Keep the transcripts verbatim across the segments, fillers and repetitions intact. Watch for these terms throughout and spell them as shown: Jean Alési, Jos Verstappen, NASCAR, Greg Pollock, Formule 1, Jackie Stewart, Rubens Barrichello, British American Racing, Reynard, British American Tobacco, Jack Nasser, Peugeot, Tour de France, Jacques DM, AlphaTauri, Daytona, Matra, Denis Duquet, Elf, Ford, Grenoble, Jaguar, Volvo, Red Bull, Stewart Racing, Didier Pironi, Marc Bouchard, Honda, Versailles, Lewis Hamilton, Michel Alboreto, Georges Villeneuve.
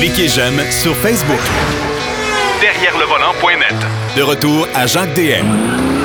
Cliquez j'aime sur Facebook. Derrière le volant point net. De retour à Jacques D M.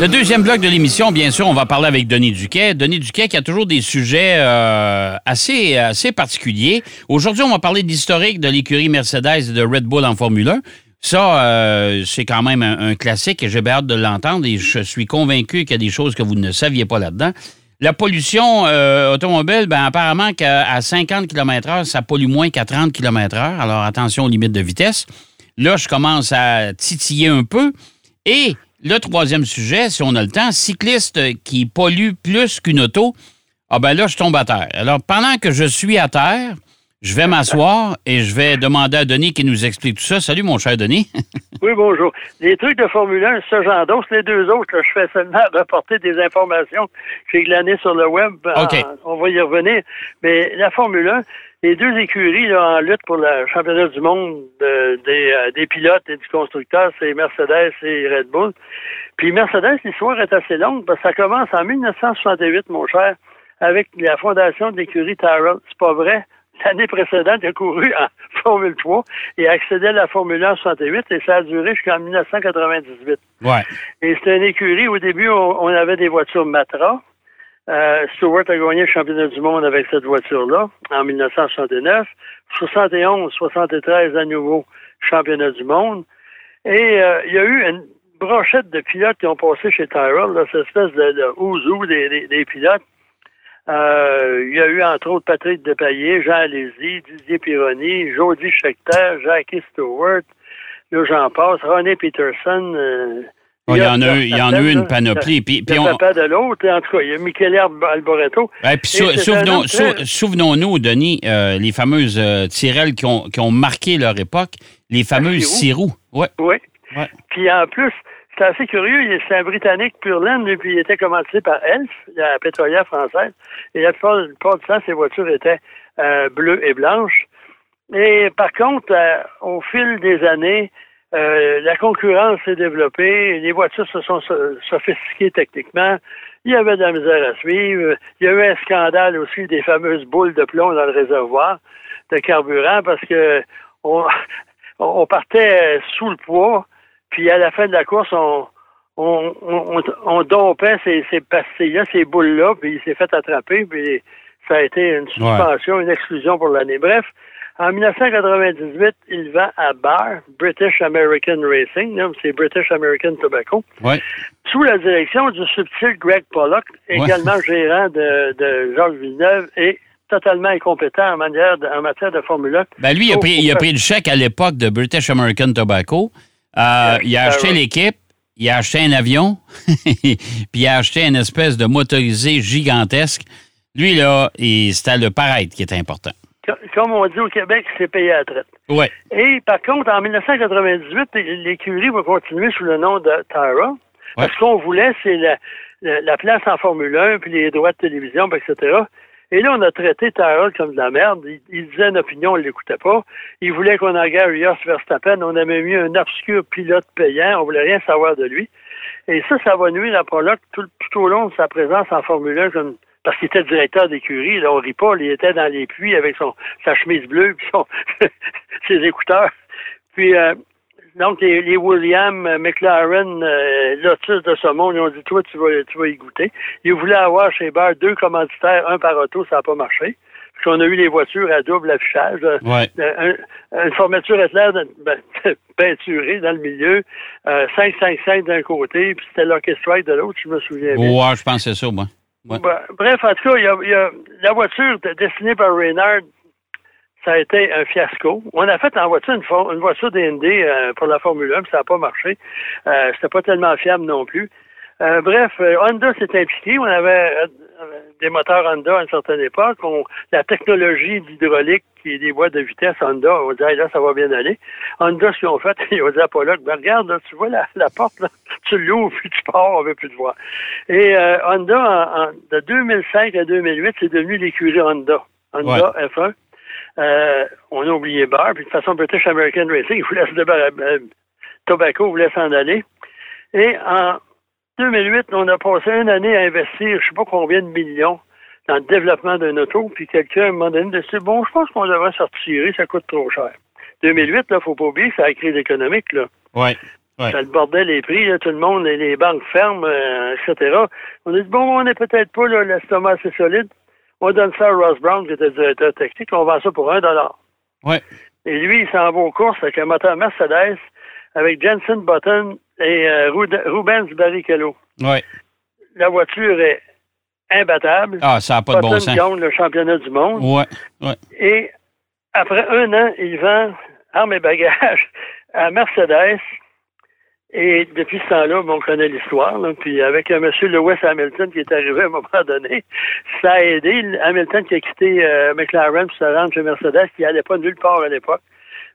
Le deuxième bloc de l'émission, bien sûr, on va parler avec Denis Duquet. Denis Duquet qui a toujours des sujets euh, assez, assez particuliers. Aujourd'hui, on va parler de l'historique de l'écurie Mercedes et de Red Bull en Formule un. Ça, euh, c'est quand même un, un classique et j'ai bien hâte de l'entendre et je suis convaincu qu'il y a des choses que vous ne saviez pas là-dedans. La pollution euh, automobile, ben apparemment qu'à cinquante kilomètres heure, ça pollue moins qu'à trente kilomètres heure. Alors, attention aux limites de vitesse. Là, je commence à titiller un peu. Et le troisième sujet, si on a le temps, cycliste qui pollue plus qu'une auto, ah ben là, je tombe à terre. Alors, pendant que je suis à terre, je vais m'asseoir et je vais demander à Denis qui nous explique tout ça. Salut, mon cher Denis. Oui, bonjour. Les trucs de Formule un, ça, j'endosse. Les deux autres, là, je fais seulement apporter des informations que j'ai glanées sur le web. Okay. En, on va y revenir. Mais la Formule un, les deux écuries là, en lutte pour le championnat du monde de, des, euh, des pilotes et du constructeur, c'est Mercedes et Red Bull. Puis Mercedes, l'histoire est assez longue parce que ça commence en dix-neuf cent soixante-huit, mon cher, avec la fondation de l'écurie Tyrrell. C'est pas vrai? L'année précédente, il a couru en Formule trois et accédé à la Formule un en soixante-huit et ça a duré jusqu'en dix-neuf cent quatre-vingt-dix-huit. Ouais. Et c'était une écurie. Au début, on, on avait des voitures Matra. Euh, Stewart a gagné le championnat du monde avec cette voiture-là en dix-neuf cent soixante-neuf. soixante et onze soixante-treize à nouveau championnat du monde. Et euh, il y a eu une brochette de pilotes qui ont passé chez Tyrrell, là, cette espèce de, de ouzou des, des, des pilotes. Euh, il y a eu, entre autres, Patrick Depailler, Jean Alési, Didier Pironi, Jody Scheckter, Jackie Stewart, là, j'en passe, Ronnie Peterson. Euh, oh, il y en a eu, il y en a eu une panoplie. Puis, puis on... Le papa de l'autre, en tout cas, il y a Michel Alboreto. Ouais, puis sou- souvenons, très... sou- souvenons-nous, Denis, euh, les fameuses euh, Tyrrell qui ont, qui ont marqué leur époque, les fameuses six roues. Ouais. Oui. Ouais. Puis, en plus... C'est assez curieux, c'est un Britannique pur laine, lui, puis il était commandité par Elf, la pétrolière française, et la plupart, la plupart du temps, ses voitures étaient euh, bleues et blanches. Et par contre, euh, au fil des années, euh, la concurrence s'est développée, les voitures se sont sophistiquées techniquement, il y avait de la misère à suivre, il y a eu un scandale aussi des fameuses boules de plomb dans le réservoir de carburant, parce que on, on partait sous le poids. Puis à la fin de la course, on, on, on, on dompait ces, ces pastilles-là, ces boules-là, puis il s'est fait attraper, puis ça a été une suspension, ouais. une exclusion pour l'année. Bref, en dix-neuf cent quatre-vingt-dix-huit, il vend à Bar, British American Racing, là, c'est British American Tobacco, ouais. sous la direction du subtil Greg Pollock, également ouais. gérant de, de Georges Villeneuve et totalement incompétent en, manière de, en matière de Formule un. Ben lui, il a, pris, il a pris le chèque à l'époque de British American Tobacco. Euh, il a acheté l'équipe, il a acheté un avion, puis il a acheté une espèce de motorisé gigantesque. Lui, là, et c'était le paraître qui était important. Comme on dit au Québec, c'est payé à la traite. Oui. Et par contre, en dix-neuf cent quatre-vingt-dix-huit, l'écurie va continuer sous le nom de Tyrrell. Ouais. Parce qu'on voulait, c'est la, la, la place en Formule un, puis les droits de télévision, et cetera. Et là, on a traité Tyrrell comme de la merde. Il, il disait une opinion, on ne l'écoutait pas. Il voulait qu'on engage Jos Verstappen. On avait mis un obscur pilote payant. On ne voulait rien savoir de lui. Et ça, ça va nuire à Pollock tout, tout au long de sa présence en Formule un. Comme, parce qu'il était directeur d'écurie. Là, on ne rit pas. Il était dans les puits avec son, sa chemise bleue puis son, ses écouteurs. Puis, euh, donc, les, les Williams, McLaren, euh, Lotus de ce monde, ils ont dit, toi, tu vas, tu vas y goûter. Ils voulaient avoir chez Beurre deux commanditaires, un par auto, ça n'a pas marché. Parce qu'on a eu les voitures à double affichage. Ouais. Euh, un, une fermeture éclair ben, peinturée dans le milieu, euh, cinq cinq cinq d'un côté, puis c'était l'orchestrate de l'autre, je me souviens bien. Ouais, je pensais ça, moi. Ouais. Ben, bref, en tout cas, il y a, il y a, la voiture dessinée par Reynard, ça a été un fiasco. On a fait en voiture une, for- une voiture D N D euh, pour la Formule un, puis ça n'a pas marché. Euh, c'était pas tellement fiable non plus. Euh, bref, euh, Honda s'est impliqué. On avait euh, des moteurs Honda à une certaine époque. On, la technologie d'hydraulique et des boîtes de vitesse Honda, on disait, hey, là, ça va bien aller. Honda, ce qu'ils ont fait, ils ont dit à Pollock, ben, regarde, là, tu vois la, la porte, là, tu l'ouvres, puis tu pars, on ne veut plus te voir. Et euh, Honda, en, en, de deux mille cinq à deux mille huit, c'est devenu l'écurie Honda. Honda ouais. F un. Euh, on a oublié Barr, puis de toute façon, British American Racing, il voulait se débarrasser, euh, Tobacco voulait s'en aller. Et en deux mille huit, on a passé une année à investir, je ne sais pas combien de millions, dans le développement d'un auto, puis quelqu'un, à un moment donné, de se dit, bon, je pense qu'on devrait s'en retirer, ça coûte trop cher. deux mille huit, il ne faut pas oublier que c'est la crise économique, là. Oui. Ouais. Ça le bordel les prix, là, tout le monde, les banques ferment, euh, et cetera. On a dit, bon, on n'est peut-être pas, là, l'estomac assez solide. On donne ça à Ross Brown, qui était directeur technique, on vend ça pour un dollar. Ouais. Et lui, il s'en va aux courses avec un moteur Mercedes, avec Jenson Button et euh, Rubens Barrichello. Ouais. La voiture est imbattable. Ah, ça n'a pas Button de bon sens. Gagne le championnat du monde. Ouais. Ouais. Et après un an, il vend armes et bagages à Mercedes. Et depuis ce temps-là, on connaît l'histoire. Là. Puis avec un monsieur Lewis Hamilton qui est arrivé à un moment donné, ça a aidé. Hamilton qui a quitté euh, McLaren pour se rendre chez Mercedes, qui n'allait pas nulle part à l'époque.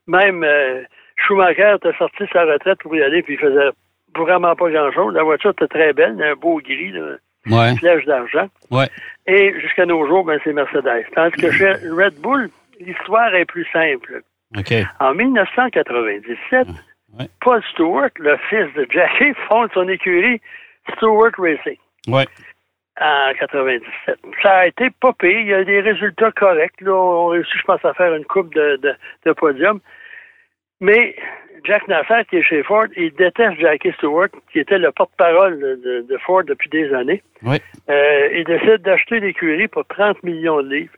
Même euh, Schumacher était sorti de sa retraite pour y aller, puis il faisait vraiment pas grand-chose. La voiture était très belle, un beau gris, là, ouais. Une flèche d'argent. Ouais. Et jusqu'à nos jours, ben, c'est Mercedes. Tandis que chez Red Bull, l'histoire est plus simple. Okay. En dix-neuf cent quatre-vingt-dix-sept... Ouais. Ouais. Paul Stewart, le fils de Jackie, fonde son écurie Stewart Racing. Ouais. En quatre-vingt-dix-sept. Ça a été pas pire. Il y a eu des résultats corrects. Là, on réussit, je pense, à faire une coupe de, de, de podium. Mais Jack Nasser, qui est chez Ford, il déteste Jackie Stewart, qui était le porte-parole de, de Ford depuis des années. Ouais. Euh, il décide d'acheter l'écurie pour trente millions de livres.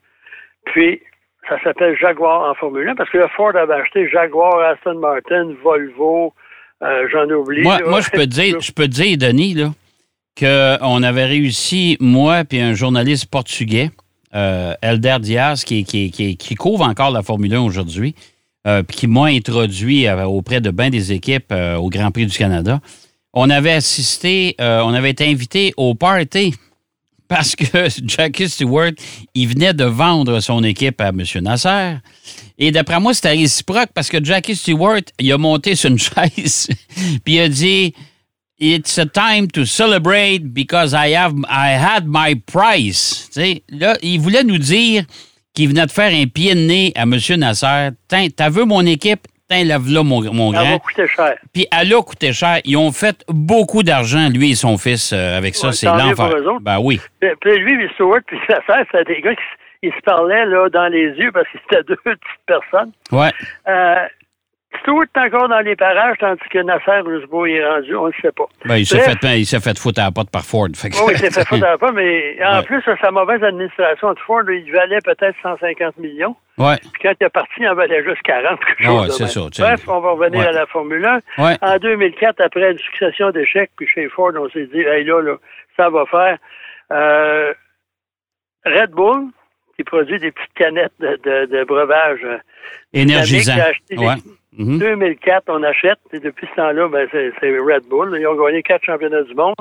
Puis, ça s'appelle Jaguar en Formule un, parce que le Ford avait acheté Jaguar, Aston Martin, Volvo, euh, j'en oublie. Moi, moi je peux dire, je peux dire, Denis, là, qu'on avait réussi, moi puis un journaliste portugais, euh, Helder Diaz, qui, qui, qui, qui couvre encore la Formule un aujourd'hui, euh, puis qui m'a introduit euh, auprès de bien des équipes euh, au Grand Prix du Canada. On avait assisté, euh, on avait été invité au party. Parce que Jackie Stewart, il venait de vendre son équipe à M. Nasser. Et d'après moi, c'était réciproque parce que Jackie Stewart, il a monté sur une chaise puis il a dit « It's a time to celebrate because I have I had my prize. » Là, il voulait nous dire qu'il venait de faire un pied de nez à M. Nasser. « T'as vu mon équipe? T'en lève-là, mon, mon grand. » Elle a coûté cher. Puis elle a coûté cher. Ils ont fait beaucoup d'argent, lui et son fils, euh, avec ça. Ouais, c'est l'enfer. Ben oui. Puis, puis lui, puis Stewart, puis sa sœur, c'était des gars qui ils se parlaient là, dans les yeux parce que c'était deux petites personnes. Ouais. Euh, Stewart est encore dans les parages, tandis que Nasser Rusbo est rendu, on ne le sait pas. Ben, il s'est fait, il s'est fait foutre à la porte par Ford. Fait que... Oui, il s'est fait foutre à la porte, mais en ouais. plus, sa mauvaise administration de Ford, il valait peut-être cent cinquante millions. Ouais. Puis quand il est parti, il en valait juste quarante. Ah ouais, c'est ça, bref, on va revenir ouais. à la Formule un. Ouais. En deux mille quatre, après une succession d'échecs, puis chez Ford, on s'est dit, hey là, là ça va faire. Euh, Red Bull, qui produit des petites canettes de, de, de breuvage énergisant. Ouais. Mm-hmm. deux mille quatre, on achète, et depuis ce temps-là, ben, c'est, c'est Red Bull. Ils ont gagné quatre championnats du monde.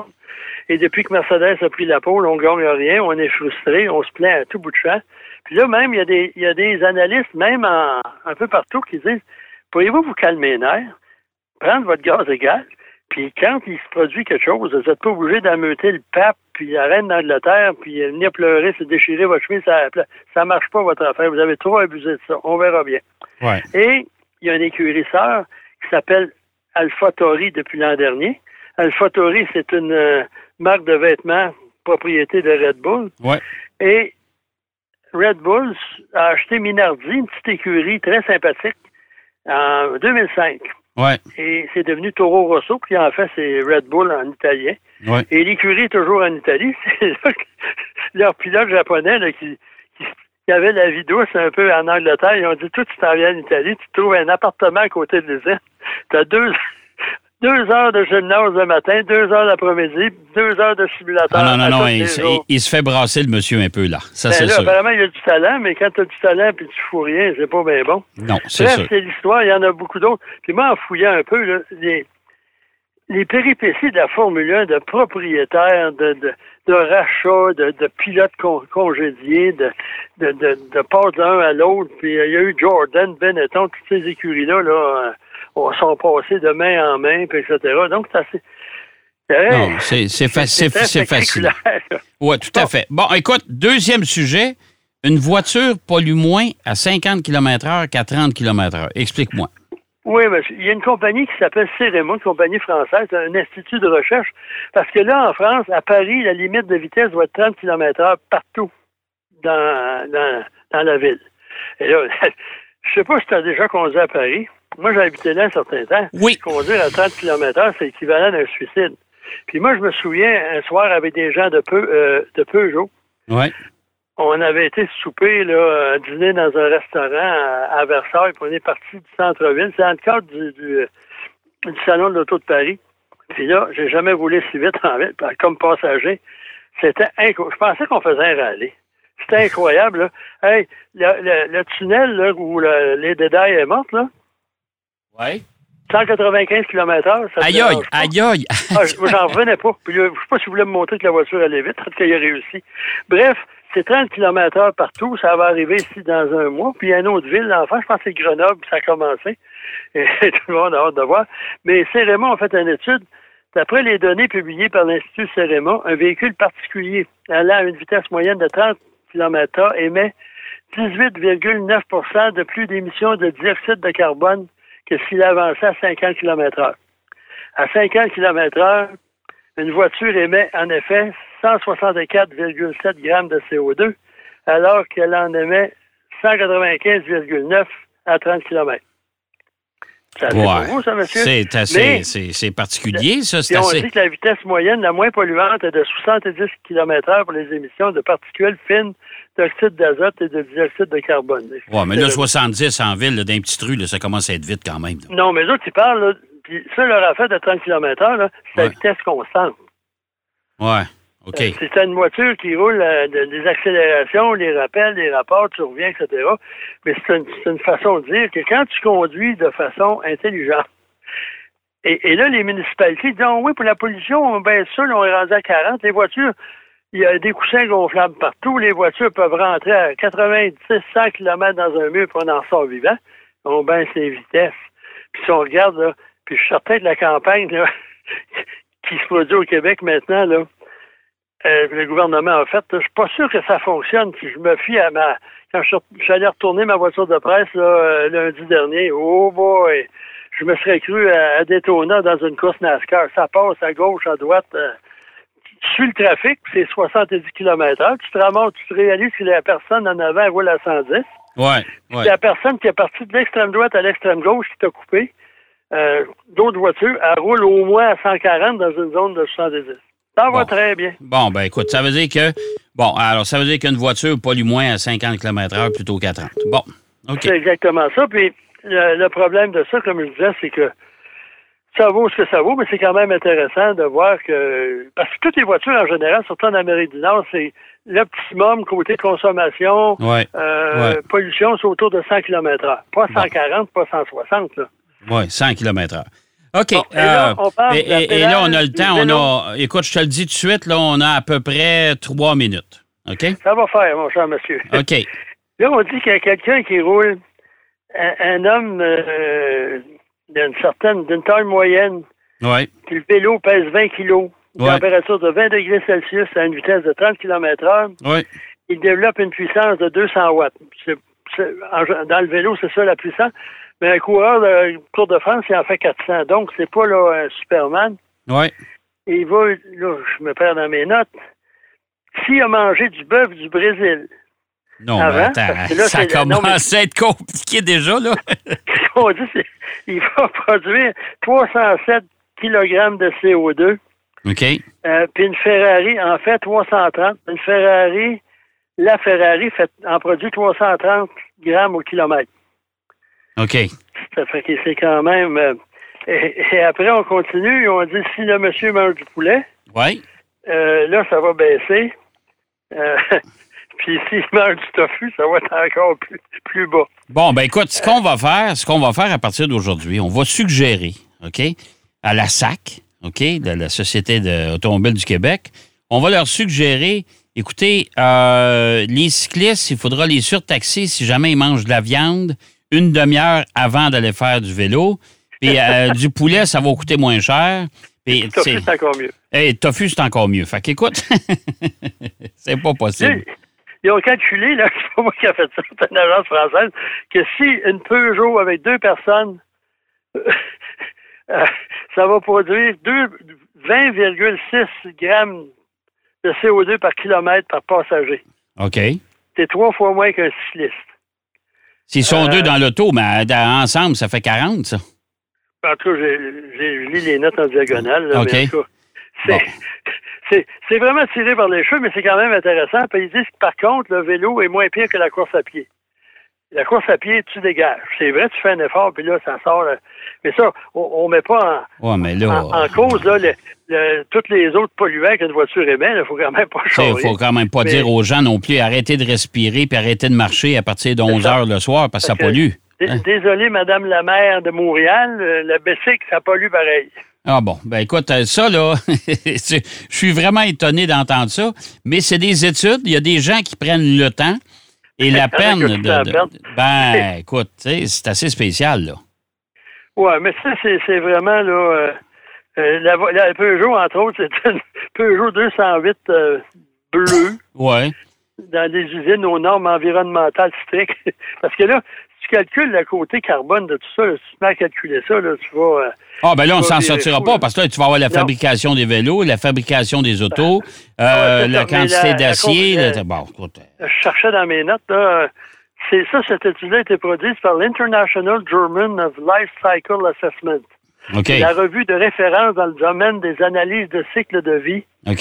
Et depuis que Mercedes a pris la pôle, on ne gagne rien, on est frustré, on se plaint à tout bout de champ. Puis là, même, il y a des, il y a des analystes, même en, un peu partout, qui disent « Pourriez-vous vous calmer les nerfs, prendre votre gaz égal, puis quand il se produit quelque chose, vous n'êtes pas obligé d'ameuter le pape, puis la reine d'Angleterre, puis venir pleurer, se déchirer votre chemise, ça ne marche pas votre affaire, vous avez trop abusé de ça, on verra bien. Ouais. » Et il y a une écurie sœur qui s'appelle AlphaTauri depuis l'an dernier. AlphaTauri, c'est une euh, marque de vêtements propriété de Red Bull. Ouais. Et Red Bull a acheté Minardi, une petite écurie très sympathique, en deux mille cinq. Ouais. Et c'est devenu Toro Rosso, qui en fait, c'est Red Bull en italien. Ouais. Et l'écurie est toujours en Italie. C'est là que leur pilote japonais là, qui... Il y avait la vie douce un peu en Angleterre. Ils ont dit, toi, tu t'en viens en Italie, tu trouves un appartement à côté de l'usine. Tu as deux, deux heures de gymnase le matin, deux heures l'après-midi, deux heures de simulateur. Non, non, non, non il, il, il se fait brasser le monsieur un peu, là. Ça, ben c'est là, sûr. Apparemment, il a du talent, mais quand tu as du talent et tu fous rien, c'est pas bien bon. Non, c'est Bref, sûr. C'est l'histoire, il y en a beaucoup d'autres. Puis moi, en fouillant un peu, là, les, les péripéties de la Formule un, de propriétaires, de... de de rachat, de, de pilotes con, congédiés, de, de, de, de part d'un à l'autre. Puis euh, il y a eu Jordan, Benetton, toutes ces écuries-là, là, euh, sont passées de main en main, puis et cetera. Donc, c'est assez... Euh, non, c'est, c'est, fa- c'est, c'est, c'est facile. Oui, tout bon. à fait. Bon, écoute, deuxième sujet, une voiture pollue moins à cinquante kilomètres heure qu'à trente kilomètres heure. Explique-moi. Oui, mais il y a une compagnie qui s'appelle Cerema, une compagnie française, un institut de recherche, parce que là, en France, à Paris, la limite de vitesse doit être trente kilomètres heure partout. dans, dans, dans la ville. Et là, je sais pas si tu as déjà conduit à Paris. Moi, j'ai habité là un certain temps. Oui. Conduire à trente kilomètres heure, c'est équivalent d'un suicide. Puis moi, je me souviens, un soir, avec des gens de, Peu, euh, de Peugeot. Oui. On avait été souper, là, dîner dans un restaurant à, à Versailles, puis on est parti du centre-ville. C'est dans le cadre du, du, du Salon de l'Auto de Paris. Puis là, j'ai jamais roulé si vite en ville, comme passager. C'était incroyable. Je pensais qu'on faisait un rallye. C'était incroyable, là. Hey, le, le, le tunnel, là, où le, les dédailles est morte, là. Oui. cent quatre-vingt-quinze kilomètres heure. Aïe, aïe, aïe, aïe. J'en revenais pas. Puis, je ne sais pas si vous voulez me montrer que la voiture allait vite. Peut-être qu'il a réussi. Bref, c'est trente kilomètres heure partout. Ça va arriver ici dans un mois. Puis, il y a une autre ville, l'enfant. Je pense que c'est Grenoble. Ça a commencé. Et tout le monde a hâte de voir. Mais Cerema a fait une étude. D'après les données publiées par l'Institut Cerema, un véhicule particulier allant à une vitesse moyenne de trente kilomètres heure émet dix-huit virgule neuf pour cent de plus d'émissions de dioxyde de carbone que s'il avançait à cinquante kilomètres heure. À cinquante kilomètres heure, une voiture émet en effet cent soixante-quatre virgule sept grammes de C O deux, alors qu'elle en émet cent quatre-vingt-quinze virgule neuf à trente kilomètres. Ça, c'est ouais. beau, ça, monsieur. C'est assez, mais, c'est, c'est particulier, ça. C'est assez... On dit que la vitesse moyenne la moins polluante est de soixante-dix kilomètres heure pour les émissions de particules fines d'oxyde d'azote et de dioxyde de carbone. Oui, mais là, soixante-dix en ville, d'un petit rue, là, ça commence à être vite quand même. Là. Non, mais là, tu parles, puis ça, leur affaire de trente kilomètres heure, là, c'est ouais. la vitesse constante. Oui, OK. Euh, c'est une voiture qui roule euh, des accélérations, les rappels, les rapports, tu reviens, et cetera. Mais c'est une, c'est une façon de dire que quand tu conduis de façon intelligente, et, et là, les municipalités disent oh, « Oui, pour la pollution, on baisse ça, là, on est rendu à quarante. Les voitures... Il y a des coussins gonflables partout. Les voitures peuvent rentrer à quatre-vingt-dix à cent kilomètres dans un mur, puis on en sort vivant. On baisse les vitesses. Puis si on regarde, là, puis je suis certain de la campagne là, qui se produit au Québec maintenant, là, euh, le gouvernement a fait, là, je suis pas sûr que ça fonctionne. Puis je me fie à ma... Quand je suis allé retourner ma voiture de presse là, euh, lundi dernier, oh boy! Je me serais cru à, à Daytona dans une course NASCAR. Ça passe à gauche, à droite... Euh, Tu suis le trafic, c'est soixante-dix kilomètres heure. Tu te ramasses, tu te réalises que la personne en avant roule à cent dix. Ouais, ouais. Puis la personne qui est partie de l'extrême droite à l'extrême gauche qui t'a coupé, euh, d'autres voitures, elle roule au moins à cent quarante dans une zone de soixante-dix. Ça bon. va très bien. Bon, ben écoute, ça veut dire que... Bon, alors ça veut dire qu'une voiture pollue moins à cinquante kilomètres heure plutôt qu'à trente. Bon, OK. C'est exactement ça. Puis le, le problème de ça, comme je disais, c'est que ça vaut ce que ça vaut, mais c'est quand même intéressant de voir que... Parce que toutes les voitures, en général, surtout en Amérique du Nord, c'est l'optimum côté consommation, ouais, euh, ouais. pollution, c'est autour de cent kilomètres heure. Pas cent quarante, bon. Pas cent soixante. Oui, cent kilomètres heure. OK. Bon, et, euh, là, on parle et, et, et là, on a le temps. On a, écoute, je te le dis tout de suite, là, on a à peu près trois minutes. OK? Ça va faire, mon cher monsieur. OK. Là, on dit qu'il y a quelqu'un qui roule, un, un homme... Euh, d'une certaine, d'une taille moyenne. Ouais. Puis le vélo pèse vingt kilos, ouais. température de vingt degrés Celsius à une vitesse de trente kilomètres heure. Ouais. Il développe une puissance de deux cents watts. C'est, c'est, en, dans le vélo, c'est ça la puissance. Mais un coureur de Tour de France, il en fait quatre cents. Donc, c'est pas là un Superman. Ouais. Et il va, là, je me perds dans mes notes. S'il a mangé du bœuf du Brésil. Non, avant, mais attends, là, ça commence à être compliqué déjà, là. On dit c'est, il va produire trois cent sept kilogrammes de C O deux. OK. Euh, puis une Ferrari en fait trois cent trente. Une Ferrari, la Ferrari fait, en produit trois cent trente grammes au kilomètre. OK. Ça fait que c'est quand même... Euh, et, et après, on continue, on dit si le monsieur mange du poulet, ouais. euh, là, ça va baisser. Euh, Puis s'il mange du tofu, ça va être encore plus, plus bas. Bon, ben écoute, ce qu'on va faire, ce qu'on va faire à partir d'aujourd'hui, on va suggérer, OK, à la S A C, OK, de la Société automobile du Québec, on va leur suggérer, écoutez, euh, les cyclistes, il faudra les surtaxer si jamais ils mangent de la viande une demi-heure avant d'aller faire du vélo. Puis euh, du poulet, ça va coûter moins cher. Et tofu, c'est encore mieux. Et tofu, c'est encore mieux. Fait qu'écoute, c'est pas possible. Ils ont calculé, là, c'est pas moi qui a fait ça, c'est une agence française, que si une Peugeot avec deux personnes, ça va produire vingt virgule six grammes de C O deux par kilomètre par passager. OK. t'es trois fois moins qu'un cycliste. S'ils sont euh, deux dans l'auto, mais ensemble, ça fait quarante, ça. En tout cas, je lis les notes en diagonale. Là, OK. Mais en tout cas, c'est, bon. c'est, c'est vraiment tiré par les cheveux, mais c'est quand même intéressant. Puis ils disent que, par contre, le vélo est moins pire que la course à pied. La course à pied, tu dégages. C'est vrai, tu fais un effort, puis là, ça sort. Là. Mais ça, on ne met pas en, ouais, mais là, en, en cause là, le, le, tous les autres polluants qu'une voiture émet. Il ne faut quand même pas changer. Il ne faut quand même pas mais... dire aux gens non plus arrêtez de respirer puis arrêtez de marcher à partir de onze heures le soir parce que ça pollue. D- hein? Désolé, Madame la maire de Montréal, la Bessic, ça pollue pareil. Ah bon, ben écoute, ça là, je suis vraiment étonné d'entendre ça, mais c'est des études, il y a des gens qui prennent le temps et la peine de, de... Ben écoute, c'est assez spécial, là. Oui, mais ça, c'est, c'est vraiment, là, euh, la, la Peugeot, entre autres, c'est une Peugeot deux cent huit euh, bleue. Oui. Dans des usines aux normes environnementales strictes. Parce que là, si tu calcules le côté carbone de tout ça, là, si tu te mets à calculer ça, là, tu vas... Ah, ben là, on ne s'en sortira fou, pas, parce que là, tu vas avoir la fabrication non. des vélos, la fabrication des autos, ben, euh, la quantité la, d'acier... La, la, bon, écoute... Je cherchais dans mes notes, là... C'est ça, cette étude-là a été produite par l'International Journal of Life Cycle Assessment. Okay. La revue de référence dans le domaine des analyses de cycle de vie. OK.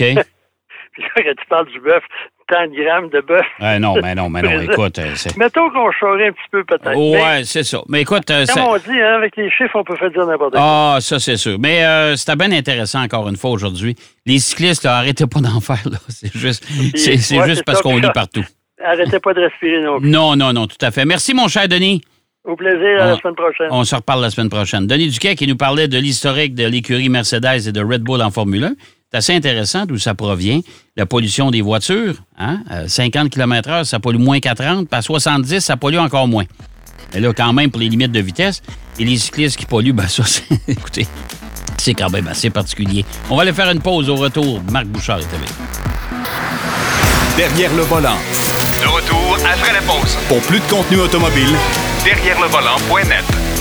Puis là, quand tu parles du bœuf, tant de grammes de bœuf. Euh, non, mais non, mais non, écoute. C'est... Mettons qu'on choirait un petit peu, peut-être. Ouais, mais, c'est ça. Mais écoute. Comme ça... on dit, hein, avec les chiffres, on peut faire dire n'importe quoi. Ah, ça, c'est sûr. Mais euh, c'était bien intéressant, encore une fois, aujourd'hui. Les cyclistes, là, arrêtez pas d'en faire, là. C'est juste, Puis, c'est, c'est ouais, juste c'est parce ça, qu'on lit partout. Arrêtez pas de respirer non plus. Non, non, non, tout à fait. Merci, mon cher Denis. Au plaisir, à on, la semaine prochaine. On se reparle la semaine prochaine. Denis Duquet qui nous parlait de l'historique de l'écurie Mercedes et de Red Bull en Formule un. C'est assez intéressant d'où ça provient. La pollution des voitures, hein? À cinquante kilomètres heure, ça pollue moins qu'à trente. Puis à soixante-dix, ça pollue encore moins. Mais là, quand même, pour les limites de vitesse. Et les cyclistes qui polluent, ben ça, c'est... écoutez, c'est quand même assez particulier. On va aller faire une pause au retour. Marc Bouchard est avec. Derrière le volant. De retour après la pause. Pour plus de contenu automobile, derrière le volant point net.